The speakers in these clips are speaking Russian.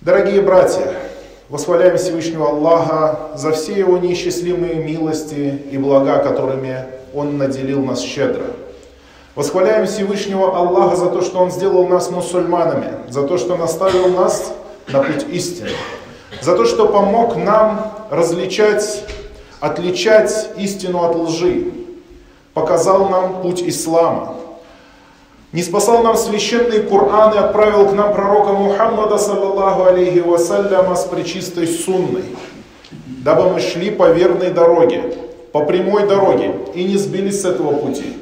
Дорогие братья, восхваляем Всевышнего Аллаха за все Его неисчислимые милости и блага, которыми Он наделил нас щедро. Восхваляем Всевышнего Аллаха за то, что Он сделал нас мусульманами, за то, что наставил нас на путь истины, за то, что помог нам отличать истину от лжи, показал нам путь ислама. Не спасал нам священный Коран и отправил к нам пророка Мухаммада, саллаллаху алейхи вассаляма, с пречистой сунной, дабы мы шли по верной дороге, по прямой дороге и не сбились с этого пути.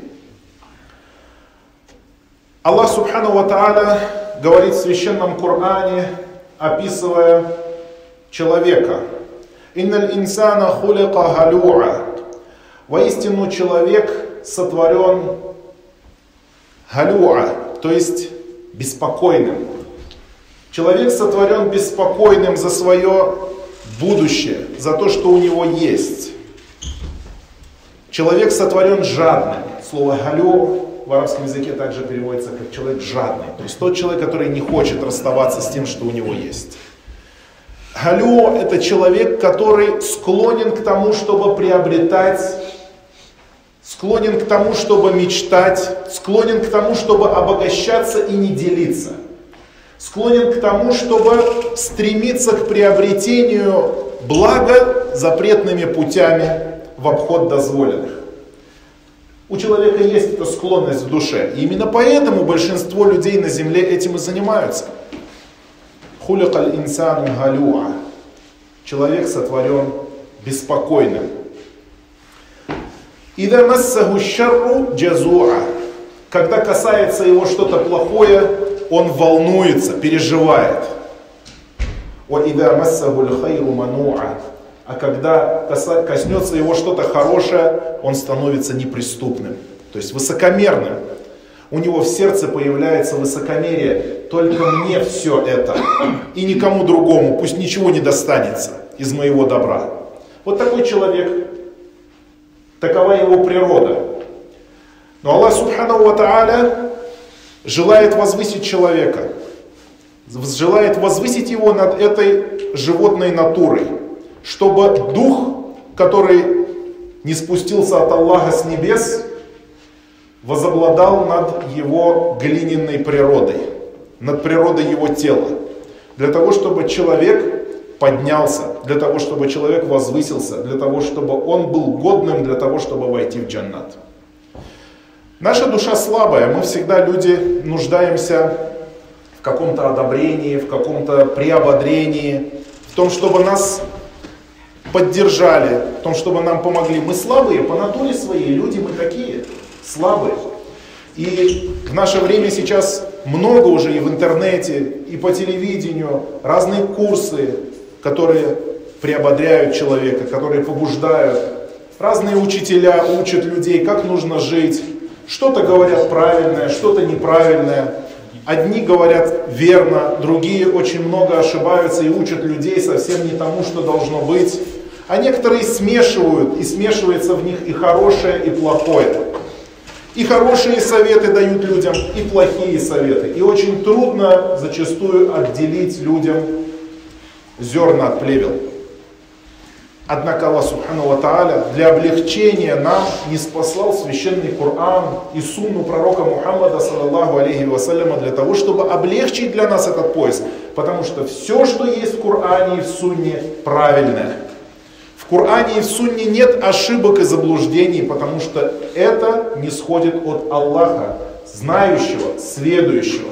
Аллах субхану ва тааля говорит в священном Коране, описывая человека: «Инналь инсана хулика галюа». Воистину человек сотворен галюа, то есть беспокойным. Человек сотворен беспокойным за свое будущее, за то, что у него есть. Человек сотворен жадным. Слово галю в арабском языке также переводится как человек жадный. То есть тот человек, который не хочет расставаться с тем, что у него есть. Галю — это человек, который склонен к тому, чтобы приобретать, склонен к тому, чтобы мечтать, склонен к тому, чтобы обогащаться и не делиться, склонен к тому, чтобы стремиться к приобретению блага запретными путями в обход дозволенных. У человека есть эта склонность в душе, и именно поэтому большинство людей на земле этим и занимаются. Хуликаль инсану галюа. Человек сотворен беспокойным. Ида массаху шарру джазуа. Когда касается его что-то плохое, он волнуется, переживает. Ва ида массаху лхайру мануа. А когда коснется его что-то хорошее, он становится неприступным, то есть высокомерным. У него в сердце появляется высокомерие: только мне все это и никому другому, пусть ничего не достанется из моего добра. Вот такой человек. Такова его природа. Но Аллах субхану ва тааля желает возвысить человека, желает возвысить его над этой животной натурой, чтобы дух, который не спустился от Аллаха с небес, возобладал над его глиняной природой, над природой его тела, для того, чтобы человек поднялся, для того, чтобы человек возвысился, для того, чтобы он был годным, для того, чтобы войти в джаннат. Наша душа слабая, мы всегда, люди, нуждаемся в каком-то одобрении, в каком-то приободрении, в том, чтобы нас поддержали, в том, чтобы нам помогли. Мы слабые, по натуре своей люди мы такие, слабые. И в наше время сейчас много уже и в интернете, и по телевидению разные курсы, которые приободряют человека, которые побуждают. Разные учителя учат людей, как нужно жить. Что-то говорят правильное, что-то неправильное. Одни говорят верно, другие очень много ошибаются и учат людей совсем не тому, что должно быть. А некоторые смешивают, и смешивается в них и хорошее, и плохое. И хорошие советы дают людям, и плохие советы. И очень трудно зачастую отделить людям зерна от плевел. Однако Аллах субхану ва тааля для облегчения нам ниспослал священный Коран и сунну пророка Мухаммада, саллаллаху алейхи вассаляма, для того, чтобы облегчить для нас этот поиск. Потому что все, что есть в Коране и в сунне, правильное. В Коране и в сунне нет ошибок и заблуждений, потому что это нисходит от Аллаха, знающего, следующего.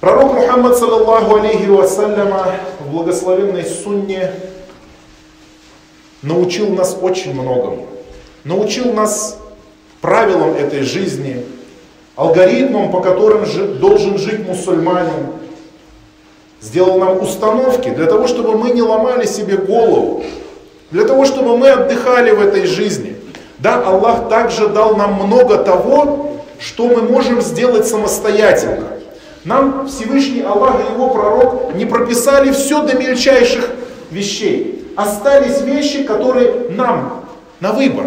Пророк Мухаммад, саллаллаху алейхи вассаляма, в благословенной сунне научил нас очень многому. Научил нас правилам этой жизни, алгоритмам, по которым должен жить мусульманин. Сделал нам установки для того, чтобы мы не ломали себе голову, для того, чтобы мы отдыхали в этой жизни. Да, Аллах также дал нам много того, что мы можем сделать самостоятельно. Нам Всевышний Аллах и Его пророк не прописали все до мельчайших вещей. Остались вещи, которые нам на выбор.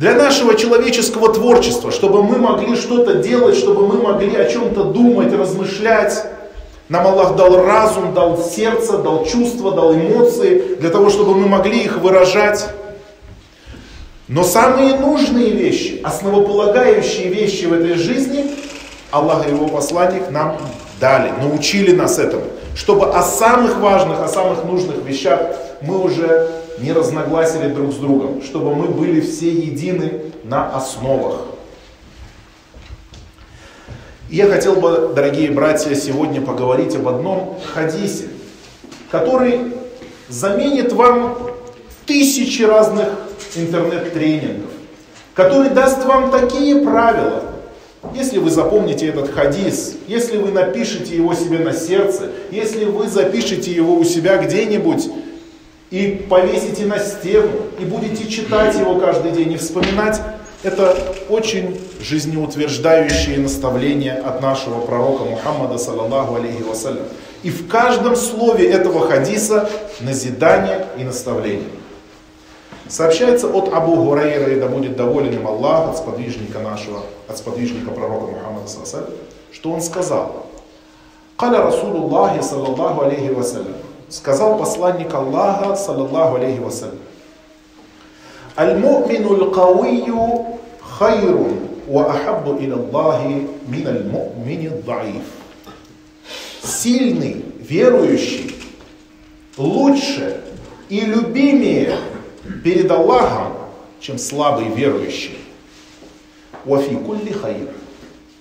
для нашего человеческого творчества, чтобы мы могли что-то делать, чтобы мы могли о чем-то думать, размышлять. Нам Аллах дал разум, дал сердце, дал чувства, дал эмоции, для того, чтобы мы могли их выражать. Но самые нужные вещи, основополагающие вещи в этой жизни, Аллах и его посланник нам дали, научили нас этому. Чтобы о самых важных, о самых нужных вещах мы уже не разногласили друг с другом. Чтобы мы были все едины на основах. И я хотел бы, дорогие братья, сегодня поговорить об одном хадисе, который заменит вам тысячи разных интернет-тренингов, который даст вам такие правила. Если вы запомните этот хадис, если вы напишите его себе на сердце, если вы запишете его у себя где-нибудь и повесите на стену, и будете читать его каждый день и вспоминать, это очень жизнеутверждающие наставления от нашего пророка Мухаммада, саллаллаху алейхи вассалям. И в каждом слове этого хадиса назидание и наставление. Сообщается от Абу Хурайра, и да будет доволен им Аллах, от сподвижника пророка Мухаммада, что он сказал: «Каля Расулуллахи, саллаллаху алейхи вассалям», сказал посланник Аллаха, саллаллаху алейхи вассалям: «Аль-му'мину аль-кавию хайрун ва ахаббу иля Аллахи мин аль-му'мини аль-даиф». Сильный, верующий, лучше и любимее перед Аллахом, чем слабый верующий. Уафи кулли хайр.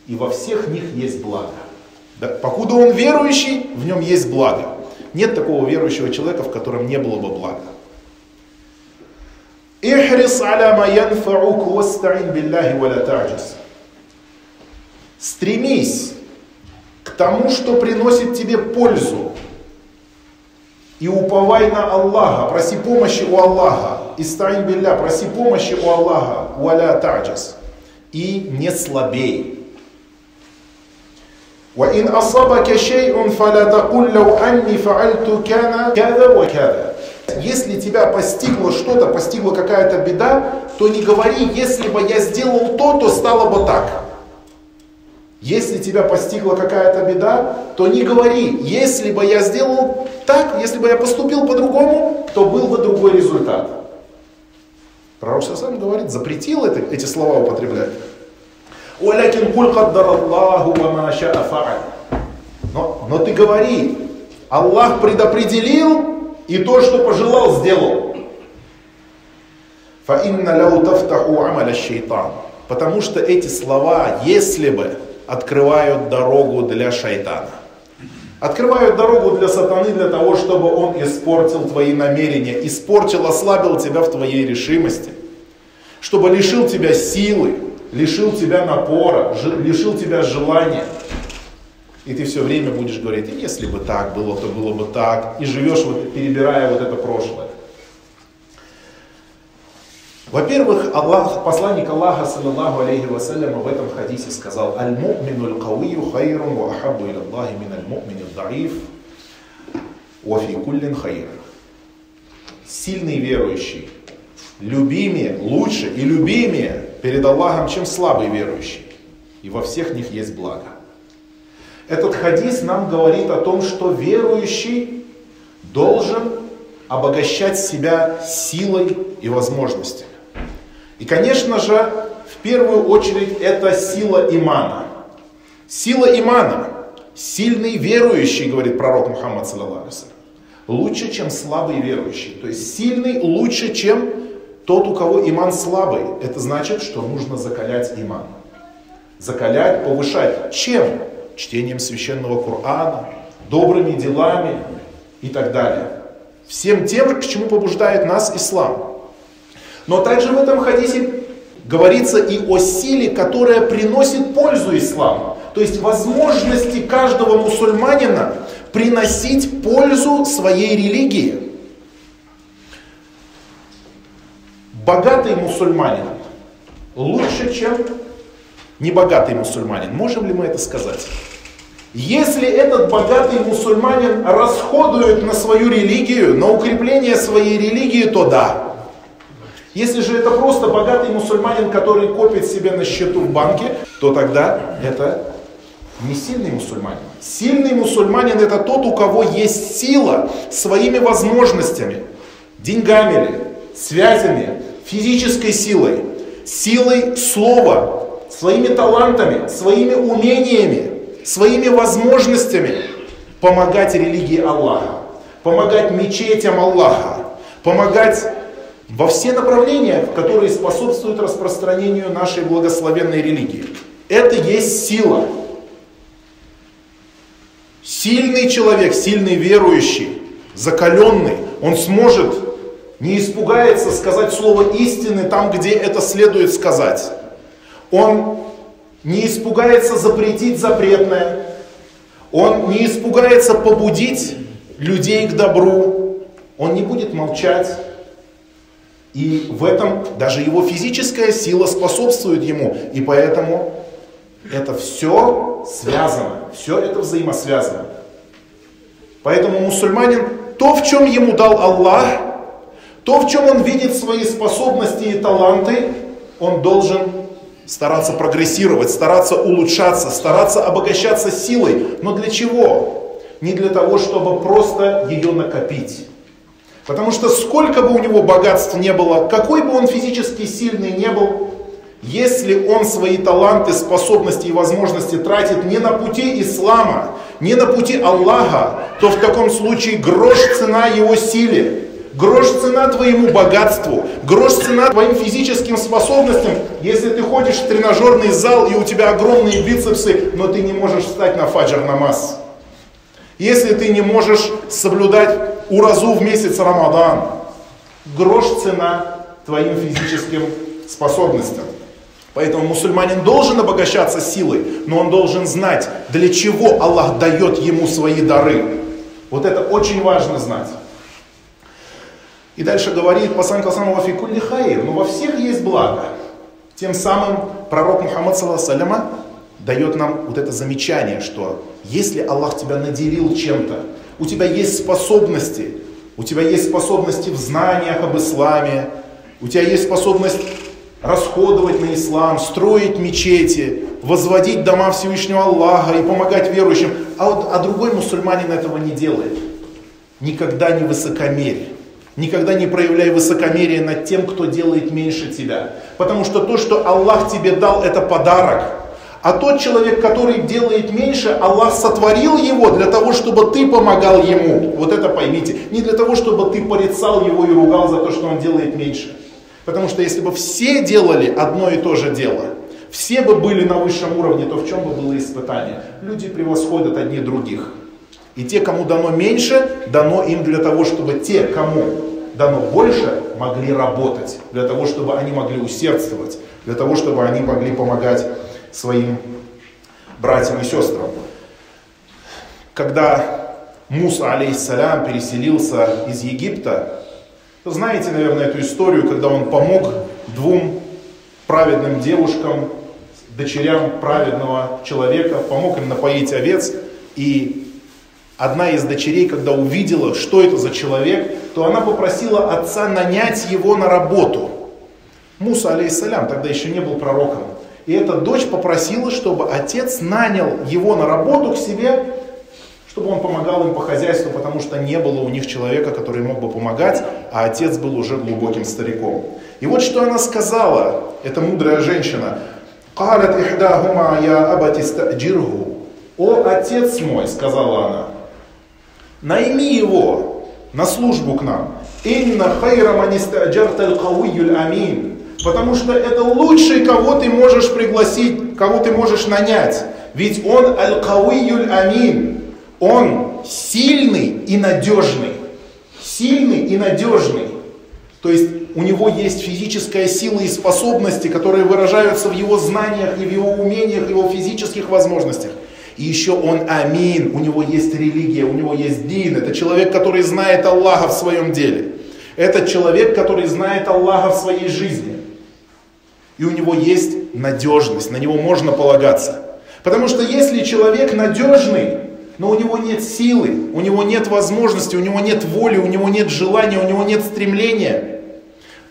И во всех них есть благо. Да, покуда он верующий, в нем есть благо. Нет такого верующего человека, в котором не было бы блага. Ихрис аля ма янфаук вастаин билляхи ва ла та'джиз. Стремись к тому, что приносит тебе пользу. И уповай на Аллаха, проси помощи у Аллаха. Истаин билля, проси помощи у Аллаха. Ва ла та'джиз. И не слабей. Ва ин асабака шайун фала такул лау анни фаальту кана када ва када. Если тебя постигло что-то, постигла какая-то беда, то не говори: если бы я сделал то, то стало бы так. Если тебя постигла какая-то беда, то не говори: если бы я сделал так, если бы я поступил по-другому, то был бы другой результат. Пророк сам говорит, запретил эти слова употреблять. Но ты говори: Аллах предопределил, и то, что пожелал, сделал. Потому что эти слова, если бы, открывают дорогу для шайтана. Открывают дорогу для сатаны, для того, чтобы он испортил твои намерения, испортил, ослабил тебя в твоей решимости. Чтобы лишил тебя силы, лишил тебя напора, лишил тебя желания. И ты все время будешь говорить: если бы так было, то было бы так. И живешь, перебирая это прошлое. Во-первых, Аллах, посланник Аллаха, саллаллаху алейхи вассалям, в этом хадисе сказал: «Аль-му'мину аль-кавию хайрун ва ахаббу иля Аллахи мин аль-му'мини аль-даиф ва фи куллин хайр». Сильный верующий, любимее, лучше и любимее перед Аллахом, чем слабый верующий. И во всех них есть благо. Этот хадис нам говорит о том, что верующий должен обогащать себя силой и возможностями. И, конечно же, в первую очередь это сила имана. Сила имана. Сильный верующий, говорит пророк Мухаммад, саллаллаху алейхи вассалям, лучше, чем слабый верующий. То есть сильный лучше, чем тот, у кого иман слабый. Это значит, что нужно закалять иман. Закалять, повышать. Чем? Чтением священного Корана, добрыми делами и так далее. Всем тем, к чему побуждает нас ислам. Но также в этом хадисе говорится и о силе, которая приносит пользу исламу. То есть возможности каждого мусульманина приносить пользу своей религии. Богатый мусульманин лучше, чем небогатый мусульманин. Можем ли мы это сказать? Если этот богатый мусульманин расходует на свою религию, на укрепление своей религии, то да. Если же это просто богатый мусульманин, который копит себе на счету в банке, то тогда это не сильный мусульманин. Сильный мусульманин — это тот, у кого есть сила своими возможностями, деньгами ли, связями, физической силой, силой слова, своими талантами, своими умениями, своими возможностями помогать религии Аллаха, помогать мечетям Аллаха, помогать во все направления, которые способствуют распространению нашей благословенной религии. Это есть сила. Сильный человек, сильный верующий, закаленный, он сможет, не испугается сказать слово истины там, где это следует сказать. Он не испугается запретить запретное. Он не испугается побудить людей к добру. Он не будет молчать. И в этом даже его физическая сила способствует ему. И поэтому это все связано. Все это взаимосвязано. Поэтому мусульманин, то, в чем ему дал Аллах, то, в чем он видит свои способности и таланты, он должен стараться прогрессировать, стараться улучшаться, стараться обогащаться силой. Но для чего? Не для того, чтобы просто ее накопить. Потому что сколько бы у него богатств не было, какой бы он физически сильный не был, если он свои таланты, способности и возможности тратит не на пути ислама, не на пути Аллаха, то в таком случае грош цена его силе. Грош цена твоему богатству, грош цена твоим физическим способностям. Если ты ходишь в тренажерный зал и у тебя огромные бицепсы, но ты не можешь встать на фаджр намаз. Если ты не можешь соблюдать уразу в месяц Рамадан, грош цена твоим физическим способностям. Поэтому мусульманин должен обогащаться силой, но он должен знать, для чего Аллах дает ему свои дары. Вот это очень важно знать. И дальше говорит пасанка самого фикулли хайр, но во всех есть благо. Тем самым пророк Мухаммад саллаллаху дает нам вот это замечание, что если Аллах тебя наделил чем-то, у тебя есть способности, в знаниях об исламе, у тебя есть способность расходовать на ислам, строить мечети, возводить дома Всевышнего Аллаха и помогать верующим, а другой мусульманин этого не делает. Никогда не высокомерие. Никогда не проявляй высокомерие над тем, кто делает меньше тебя. Потому что то, что Аллах тебе дал, это подарок. А тот человек, который делает меньше, Аллах сотворил его для того, чтобы ты помогал ему. Вот это поймите. Не для того, чтобы ты порицал его и ругал за то, что он делает меньше. Потому что если бы все делали одно и то же дело, все бы были на высшем уровне, то в чем бы было испытание? Люди превосходят одни других. И те, кому дано меньше, дано им для того, чтобы те, кому дано больше, могли работать, для того, чтобы они могли усердствовать, для того, чтобы они могли помогать своим братьям и сестрам. Когда Муса, алейхиссалям, переселился из Египта, то знаете, наверное, эту историю, когда он помог двум праведным девушкам, дочерям праведного человека, помог им напоить овец. И одна из дочерей, когда увидела, что это за человек, то она попросила отца нанять его на работу. Муса, алейхиссалям, тогда еще не был пророком. И эта дочь попросила, чтобы отец нанял его на работу к себе, чтобы он помогал им по хозяйству, потому что не было у них человека, который мог бы помогать, а отец был уже глубоким стариком. И вот что она сказала, эта мудрая женщина. «Калат ихдахума я абатиста джиргу». «О, отец мой», — сказала она, «найми его на службу к нам. Инна хайра манистаджарта аль-кавийюль амин». Потому что это лучший, кого ты можешь пригласить, кого ты можешь нанять. Ведь он аль-кавийюль амин. Он сильный и надежный. Сильный и надежный. То есть у него есть физическая сила и способности, которые выражаются в его знаниях и в его умениях, в его физических возможностях. И еще он амин, у него есть религия, у него есть дин. Это человек, который знает Аллаха в своем деле. Это человек, который знает Аллаха в своей жизни. И у него есть надежность, на него можно полагаться. Потому что если человек надежный, но у него нет силы, у него нет возможности, у него нет воли, у него нет желания, у него нет стремления,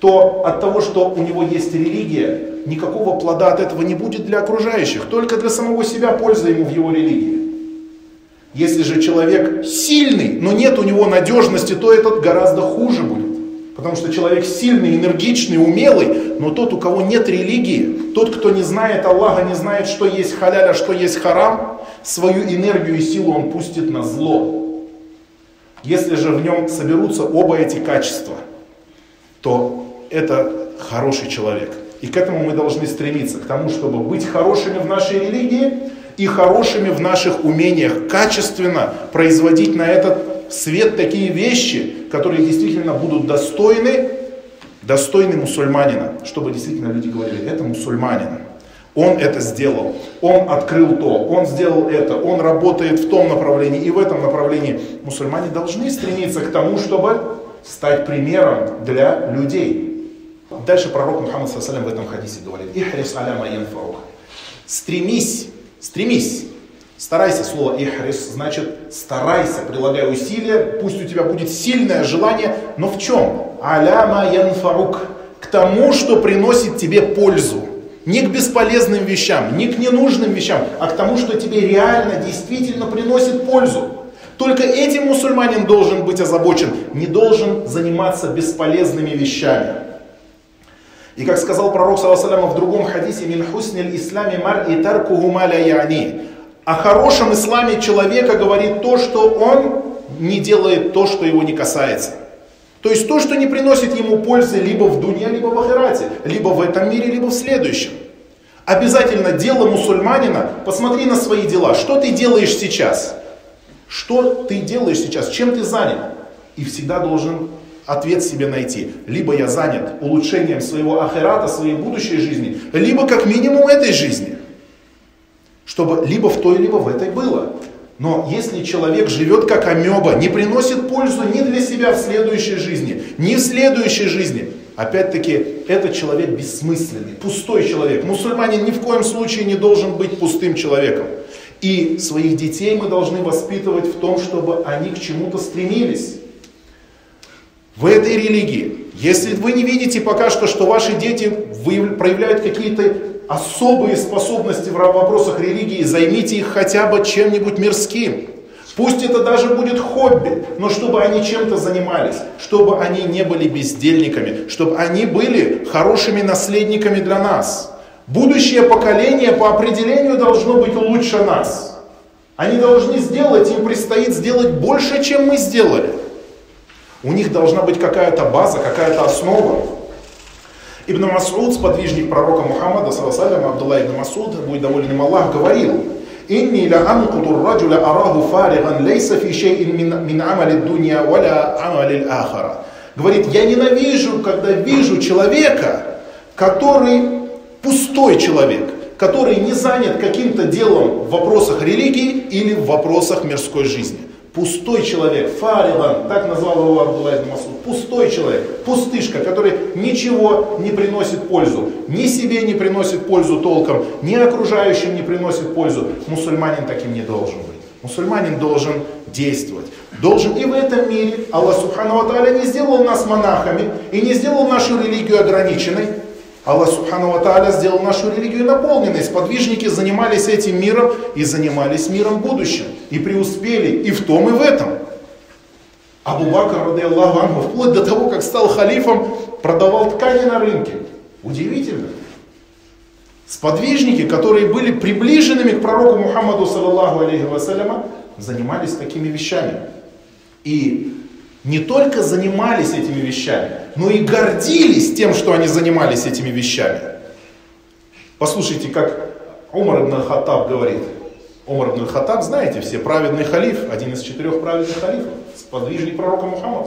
то от того, что у него есть религия, никакого плода от этого не будет для окружающих, только для самого себя польза ему в его религии. Если же человек сильный, но нет у него надежности, то этот гораздо хуже будет. Потому что человек сильный, энергичный, умелый, но тот, у кого нет религии, тот, кто не знает Аллаха, не знает, что есть халяль, а что есть харам, свою энергию и силу он пустит на зло. Если же в нем соберутся оба эти качества, то это хороший человек. И к этому мы должны стремиться, к тому, чтобы быть хорошими в нашей религии и хорошими в наших умениях, качественно производить на этот свет такие вещи, которые действительно будут достойны мусульманина, чтобы действительно люди говорили, это мусульманин. Он это сделал, он открыл то, он сделал это, он работает в том направлении и в этом направлении. Мусульмане должны стремиться к тому, чтобы стать примером для людей. Дальше пророк Мухаммад ﷺ в этом хадисе говорит: «Ихрис аля майян фаух». Стремись, старайся, слово «ихрис» значит старайся, прилагай усилия, пусть у тебя будет сильное желание, но в чем? «Аля майян фаух», к тому, что приносит тебе пользу. Не к бесполезным вещам, не к ненужным вещам, а к тому, что тебе реально, действительно приносит пользу. Только этим мусульманин должен быть озабочен, не должен заниматься бесполезными вещами. И как сказал пророк, саллаллаху алейхи ва саллям, в другом хадисе, «Мин хуснил ислами мар и таркуху ма ля яни». О хорошем исламе человека говорит то, что он не делает то, что его не касается. То есть то, что не приносит ему пользы либо в дунья, либо в ахирате, либо в этом мире, либо в следующем. Обязательно дело мусульманина, посмотри на свои дела, что ты делаешь сейчас, чем ты занят. И всегда должен ответ себе найти. Либо я занят улучшением своего ахирата, своей будущей жизни, либо как минимум этой жизни, чтобы либо в той, либо в этой было. Но если человек живет как амеба, не приносит пользу ни для себя в следующей жизни, ни в следующей жизни, опять-таки, этот человек бессмысленный, пустой человек. Мусульманин ни в коем случае не должен быть пустым человеком. И своих детей мы должны воспитывать в том, чтобы они к чему-то стремились. В этой религии, если вы не видите пока что, что ваши дети проявляют какие-то особые способности в вопросах религии, займите их хотя бы чем-нибудь мирским. Пусть это даже будет хобби, но чтобы они чем-то занимались, чтобы они не были бездельниками, чтобы они были хорошими наследниками для нас. Будущее поколение по определению должно быть лучше нас. Они должны сделать, им предстоит сделать больше, чем мы сделали. У них должна быть какая-то база, какая-то основа. Ибн Масуд, сподвижник пророка Мухаммада, Абдуллах ибн Масуд, будь доволен им Аллах, говорил: «Инни ля анкутур раджуля араху фариган лейса фи шейин мин амали дунья валя амали ахара». Говорит, я ненавижу, когда вижу человека, который пустой человек, который не занят каким-то делом в вопросах религии или в вопросах мирской жизни. Пустой человек, фариган, так назвал его Абдуллах ибн Масуд, пустой человек, пустышка, который ничего не приносит пользу, ни себе не приносит пользу толком, ни окружающим не приносит пользу. Мусульманин таким не должен быть. Мусульманин должен действовать. Должен и в этом мире. Аллах субхану ва тааля не сделал нас монахами и не сделал нашу религию ограниченной. Аллах субхану ва тааля сделал нашу религию наполненной. Сподвижники занимались этим миром и занимались миром будущим. И преуспели и в том, и в этом. Абу Бакр, радиаллаху анху, вплоть до того, как стал халифом, продавал ткани на рынке. Удивительно. Сподвижники, которые были приближенными к пророку Мухаммаду, саллаллаху алейхи ва саллям, занимались такими вещами. И не только занимались этими вещами, но и гордились тем, что они занимались этими вещами. Послушайте, как Умар ибн аль-Хаттаб говорит. Умар ибн аль-Хаттаб, знаете все, праведный халиф, один из 4 праведных халифов, сподвижник пророка Мухаммада.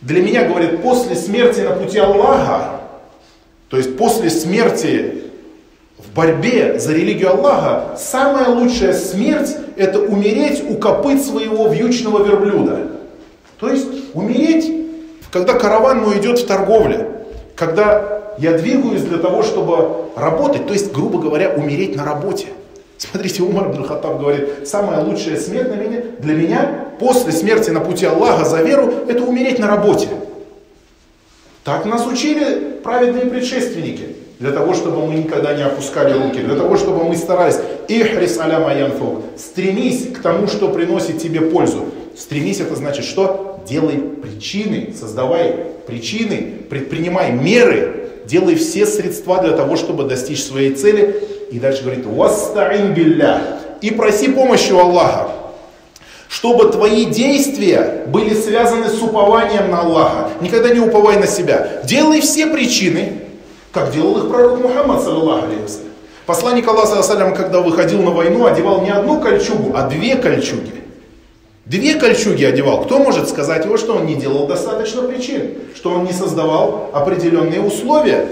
Для меня, говорит, после смерти на пути Аллаха, то есть после смерти в борьбе за религию Аллаха, самая лучшая смерть — это умереть у копыт своего вьючного верблюда. То есть умереть, когда караван мой идет в торговле, когда я двигаюсь для того, чтобы работать, то есть, грубо говоря, умереть на работе. Смотрите, Умар ибн аль-Хаттаб говорит, самая лучшая смерть для меня после смерти на пути Аллаха за веру — это умереть на работе. Так нас учили праведные предшественники, для того, чтобы мы никогда не опускали руки, для того, чтобы мы старались. Ихрис аля маянфу. Стремись к тому, что приносит тебе пользу. Стремись, это значит что? Делай причины, создавай причины, предпринимай меры, делай все средства для того, чтобы достичь своей цели. И дальше говорит, «Вастаин билля». И проси помощи у Аллаха, чтобы твои действия были связаны с упованием на Аллаха. Никогда не уповай на себя. Делай все причины, как делал их пророк Мухаммад, саллаллаху алейхи вассалям. Посланник Аллаха, саллаллаху, когда выходил на войну, одевал не одну кольчугу, а две кольчуги. Две кольчуги одевал. Кто может сказать его, что он не делал достаточно причин, что он не создавал определенные условия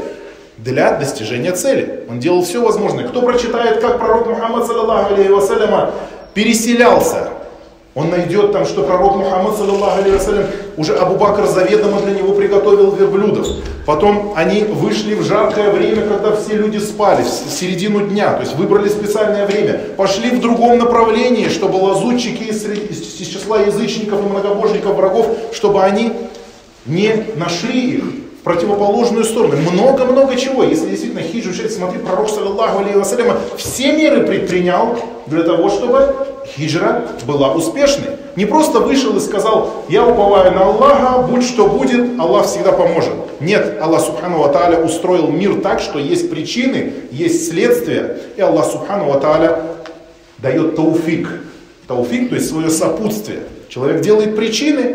для достижения цели? Он делал все возможное. Кто прочитает, как пророк Мухаммад, саллаллаху алейхи вассалям, переселялся, он найдет там, что пророк Мухаммад, саллаллаху алейхи вассалям, уже Абу Бакр заведомо для него приготовил верблюдов. Потом они вышли в жаркое время, когда все люди спали, в середину дня, то есть выбрали специальное время. Пошли в другом направлении, чтобы лазутчики из числа язычников и многобожников врагов, чтобы они не нашли их в противоположную сторону. Много-много чего. Если действительно хиджу, смотри, пророк, саллаллаху алейхи вассалям, все меры предпринял для того, чтобы хиджра была успешной. Не просто вышел и сказал, я уповаю на Аллаха, будь что будет, Аллах всегда поможет. Нет, Аллах субхану ва тааля устроил мир так, что есть причины, есть следствия. И Аллах субхану ва тааля дает тауфик. Тауфик, то есть свое сопутствие. Человек делает причины,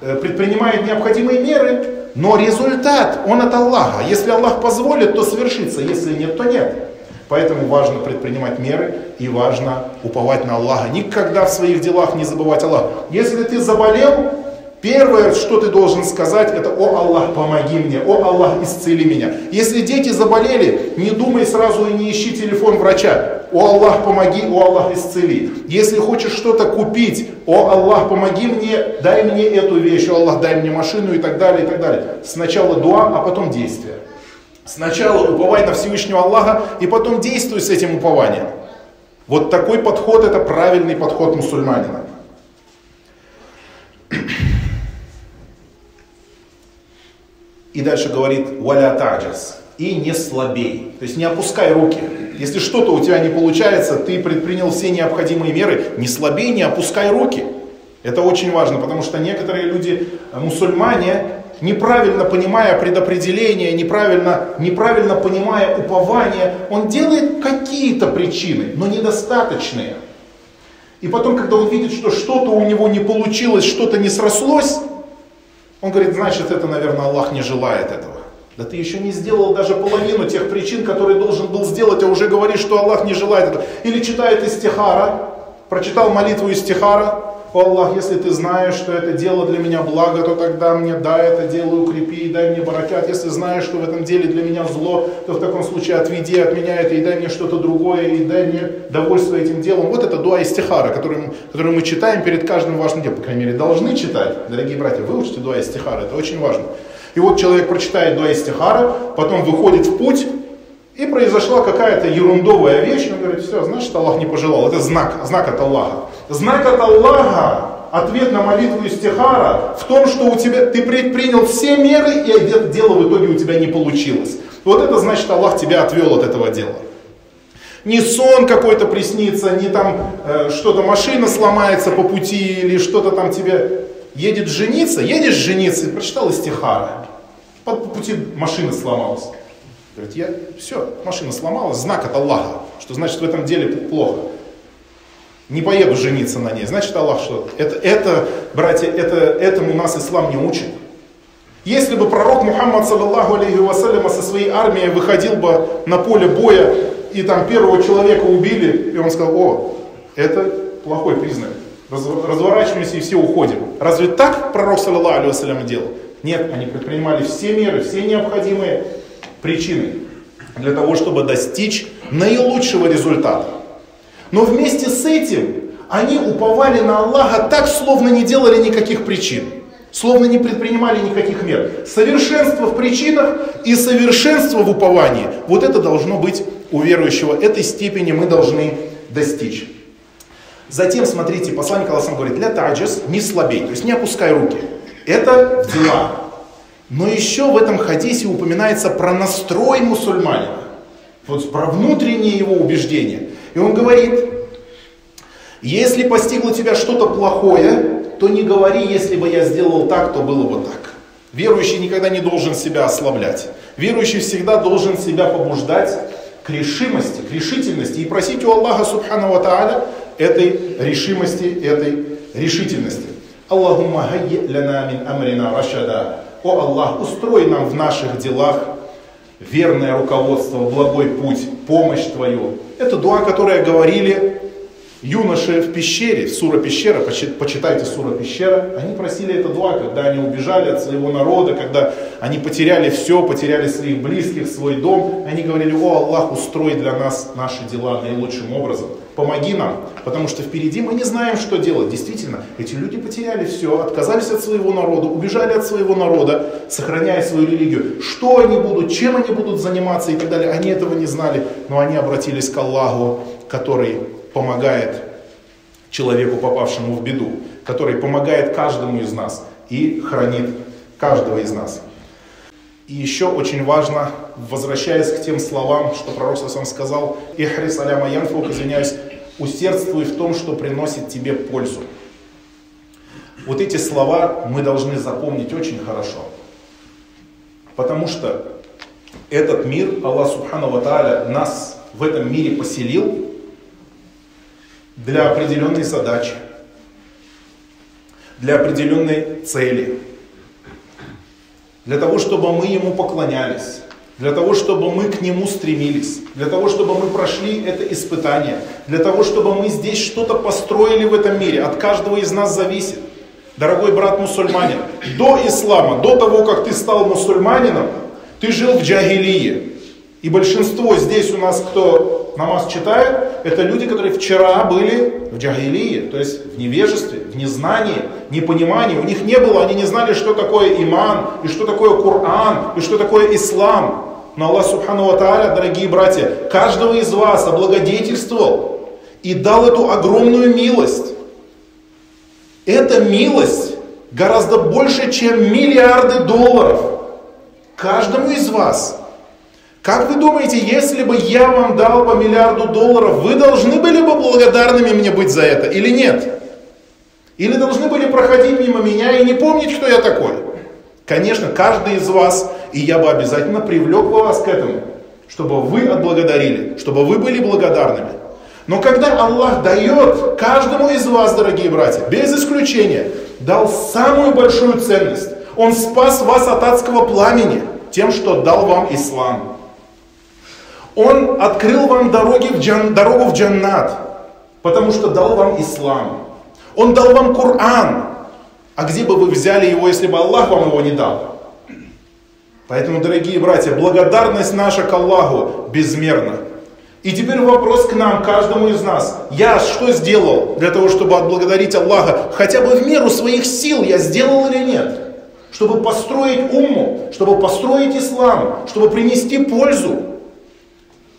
предпринимает необходимые меры, но результат он от Аллаха. Если Аллах позволит, то свершится, если нет, то нет. Поэтому важно предпринимать меры и важно уповать на Аллаха. Никогда в своих делах не забывать Аллаха. Если ты заболел, первое, что ты должен сказать, это «О Аллах, помоги мне! О Аллах, исцели меня!» Если дети заболели, не думай сразу и не ищи телефон врача. «О Аллах, помоги! О Аллах, исцели!» Если хочешь что-то купить, «О Аллах, помоги мне! Дай мне эту вещь! О Аллах, дай мне машину!» и так далее, и так далее. Сначала дуа, а потом действие. Сначала уповай на Всевышнего Аллаха, и потом действуй с этим упованием. Вот такой подход, это правильный подход мусульманина. И дальше говорит, «Валя таджас», и не слабей. То есть не опускай руки. Если что-то у тебя не получается, ты предпринял все необходимые меры, не слабей, не опускай руки. Это очень важно, потому что некоторые люди, мусульмане, неправильно понимая предопределение, неправильно понимая упование, он делает какие-то причины, но недостаточные. И потом, когда он видит, что что-то у него не получилось, что-то не срослось, он говорит, значит, это, наверное, Аллах не желает этого. Да ты еще не сделал даже половину тех причин, которые должен был сделать, а уже говоришь, что Аллах не желает этого. Или читает истихара, прочитал молитву истихара, «О Аллах, если ты знаешь, что это дело для меня благо, то тогда мне дай это дело, укрепи, дай мне баракат. Если знаешь, что в этом деле для меня зло, то в таком случае отведи от меня это и дай мне что-то другое, и дай мне довольство этим делом». Вот это дуа истихара, которую мы читаем перед каждым важным делом. По крайней мере, должны читать. Дорогие братья, выучите дуа истихара, это очень важно. И вот человек прочитает дуа истихара, потом выходит в путь, и произошла какая-то ерундовая вещь, он говорит, все, значит, Аллах не пожелал. Это знак от Аллаха. Знак от Аллаха, ответ на молитву истихара, в том, что у тебя, ты предпринял все меры, и это дело в итоге у тебя не получилось. Вот это значит, Аллах тебя отвел от этого дела. Не сон какой-то приснится, не там что-то машина сломается по пути, или что-то там тебе... едешь жениться, и прочитал истихара. По пути машина сломалась. Говорит, все, машина сломалась, знак от Аллаха, что значит в этом деле плохо. Не поеду жениться на ней, значит Аллах что? Братья, этому нас ислам не учит. Если бы пророк Мухаммад, саллаллаху алейхи вассаляма, со своей армией выходил бы на поле боя, и там первого человека убили, и он сказал, о, это плохой признак, разворачиваемся и все уходим. Разве так пророк, саллаллаху алейхи вассаляма, делал? Нет, они предпринимали все меры, все необходимые причины для того, чтобы достичь наилучшего результата. Но вместе с этим они уповали на Аллаха так, словно не делали никаких причин, словно не предпринимали никаких мер. Совершенство в причинах и совершенство в уповании. Вот это должно быть у верующего. Этой степени мы должны достичь. Затем, смотрите, посланник Аллаха говорит, «Ля таджис», не слабей, то есть не опускай руки. Это дела. Но еще в этом хадисе упоминается про настрой мусульманина, вот про внутренние его убеждения. И он говорит: если постигло тебя что-то плохое, то не говори, если бы я сделал так, то было бы так. Верующий никогда не должен себя ослаблять. Верующий всегда должен себя побуждать к решимости, к решительности и просить у Аллаха субхану ва тааля этой решимости, этой решительности. Аллахумма хайи лана мин амрина рашада. О Аллах, устрой нам в наших делах верное руководство, благой путь, помощь Твою. Это дуа, которое говорили юноши в пещере, сура Пещера, почитайте сура Пещера. Они просили это дуа, когда они убежали от своего народа, когда они потеряли все, потеряли своих близких, свой дом. Они говорили: о Аллах, устрой для нас наши дела наилучшим образом. Помоги нам, потому что впереди мы не знаем, что делать. Действительно, эти люди потеряли все, отказались от своего народа, убежали от своего народа, сохраняя свою религию. Что они будут, чем они будут заниматься и так далее, они этого не знали, но они обратились к Аллаху, который помогает человеку, попавшему в беду, который помогает каждому из нас и хранит каждого из нас. И еще очень важно, возвращаясь к тем словам, что пророк сам сказал: «Ихрис аля ма янфаук», извиняюсь, усердствуй в том, что приносит тебе пользу. Вот эти слова мы должны запомнить очень хорошо. Потому что этот мир, Аллах субхану ва тааля нас в этом мире поселил для определенной задачи, для определенной цели. Для того, чтобы мы Ему поклонялись, для того, чтобы мы к Нему стремились, для того, чтобы мы прошли это испытание, для того, чтобы мы здесь что-то построили в этом мире. От каждого из нас зависит. Дорогой брат мусульманин, до ислама, до того, как ты стал мусульманином, ты жил в джахилии. И большинство здесь у нас, кто намаз читает, это люди, которые вчера были в джахилии, то есть в невежестве, в незнании, непонимании. У них не было, они не знали, что такое иман, и что такое Коран, и что такое ислам. Но Аллах субхану ва тааля, дорогие братья, каждого из вас облагодетельствовал и дал эту огромную милость. Эта милость гораздо больше, чем миллиарды долларов каждому из вас. Как вы думаете, если бы я вам дал по $1 миллиард, вы должны были бы благодарными мне быть за это или нет? Или должны были проходить мимо меня и не помнить, кто я такой? Конечно, каждый из вас, и я бы обязательно привлек вас к этому, чтобы вы отблагодарили, чтобы вы были благодарными. Но когда Аллах дает каждому из вас, дорогие братья, без исключения, дал самую большую ценность, Он спас вас от адского пламени тем, что дал вам ислам. Он открыл вам дорогу в джаннат, потому что дал вам ислам. Он дал вам Коран. А где бы вы взяли его, если бы Аллах вам его не дал? Поэтому, дорогие братья, благодарность наша к Аллаху безмерна. И теперь вопрос к нам, каждому из нас. Я что сделал для того, чтобы отблагодарить Аллаха? Хотя бы в меру своих сил я сделал или нет? Чтобы построить умму, чтобы построить ислам, чтобы принести пользу.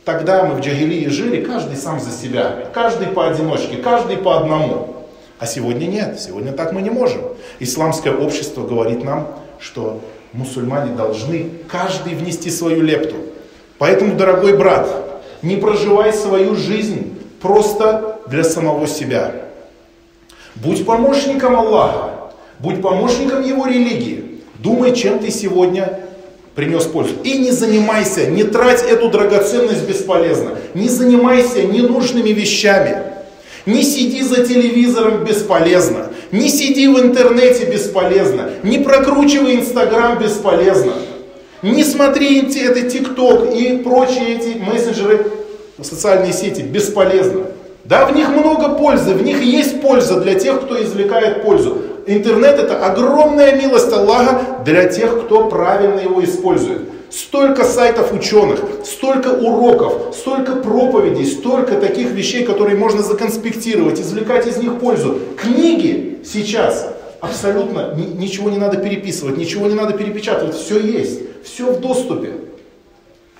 Тогда мы в джахилии жили, каждый сам за себя, каждый поодиночке, каждый по одному. А сегодня нет, сегодня так мы не можем. Исламское общество говорит нам, что мусульмане должны каждый внести свою лепту. Поэтому, дорогой брат, не проживай свою жизнь просто для самого себя. Будь помощником Аллаха, будь помощником Его религии. Думай, чем ты сегодня принес пользу. И не занимайся, не трать эту драгоценность бесполезно. Не занимайся ненужными вещами. Не сиди за телевизором бесполезно. Не сиди в интернете бесполезно. Не прокручивай Инстаграм бесполезно. Не смотри это ТикТок и прочие эти мессенджеры, социальные сети бесполезно. Да, в них много пользы, в них есть польза для тех, кто извлекает пользу. Интернет — это огромная милость Аллаха для тех, кто правильно его использует. Столько сайтов ученых, столько уроков, столько проповедей, столько таких вещей, которые можно законспектировать, извлекать из них пользу. Книги сейчас абсолютно ничего не надо переписывать, ничего не надо перепечатывать. Все есть, все в доступе.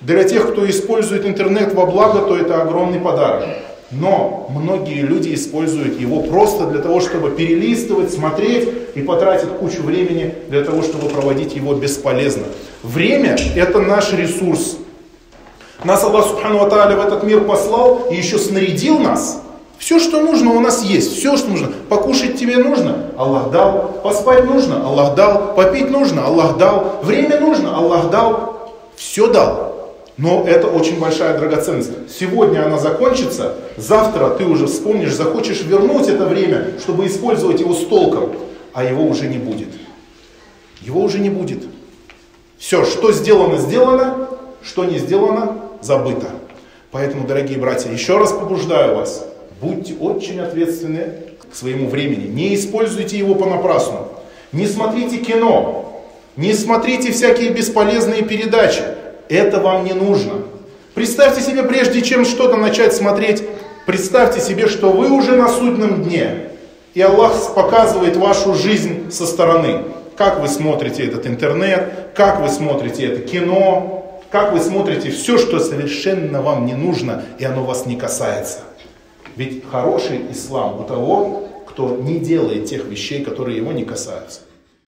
Для тех, кто использует интернет во благо, то это огромный подарок. Но многие люди используют его просто для того, чтобы перелистывать, смотреть и потратить кучу времени для того, чтобы проводить его бесполезно. Время – это наш ресурс. Нас Аллах Субхану ва Тааля в этот мир послал и еще снарядил нас. Все, что нужно, у нас есть. Все, что нужно. Покушать тебе нужно? Аллах дал. Поспать нужно? Аллах дал. Попить нужно? Аллах дал. Время нужно? Аллах дал. Все дал. Но это очень большая драгоценность. Сегодня она закончится, завтра ты уже вспомнишь, захочешь вернуть это время, чтобы использовать его с толком, а его уже не будет. Его уже не будет. Все, что сделано, сделано, что не сделано, забыто. Поэтому, дорогие братья, еще раз побуждаю вас, будьте очень ответственны к своему времени. Не используйте его понапрасну. Не смотрите кино, не смотрите всякие бесполезные передачи. Это вам не нужно. Представьте себе, прежде чем что-то начать смотреть, представьте себе, что вы уже на судном дне. И Аллах показывает вашу жизнь со стороны. Как вы смотрите этот интернет, как вы смотрите это кино, как вы смотрите все, что совершенно вам не нужно, и оно вас не касается. Ведь хороший ислам у того, кто не делает тех вещей, которые его не касаются.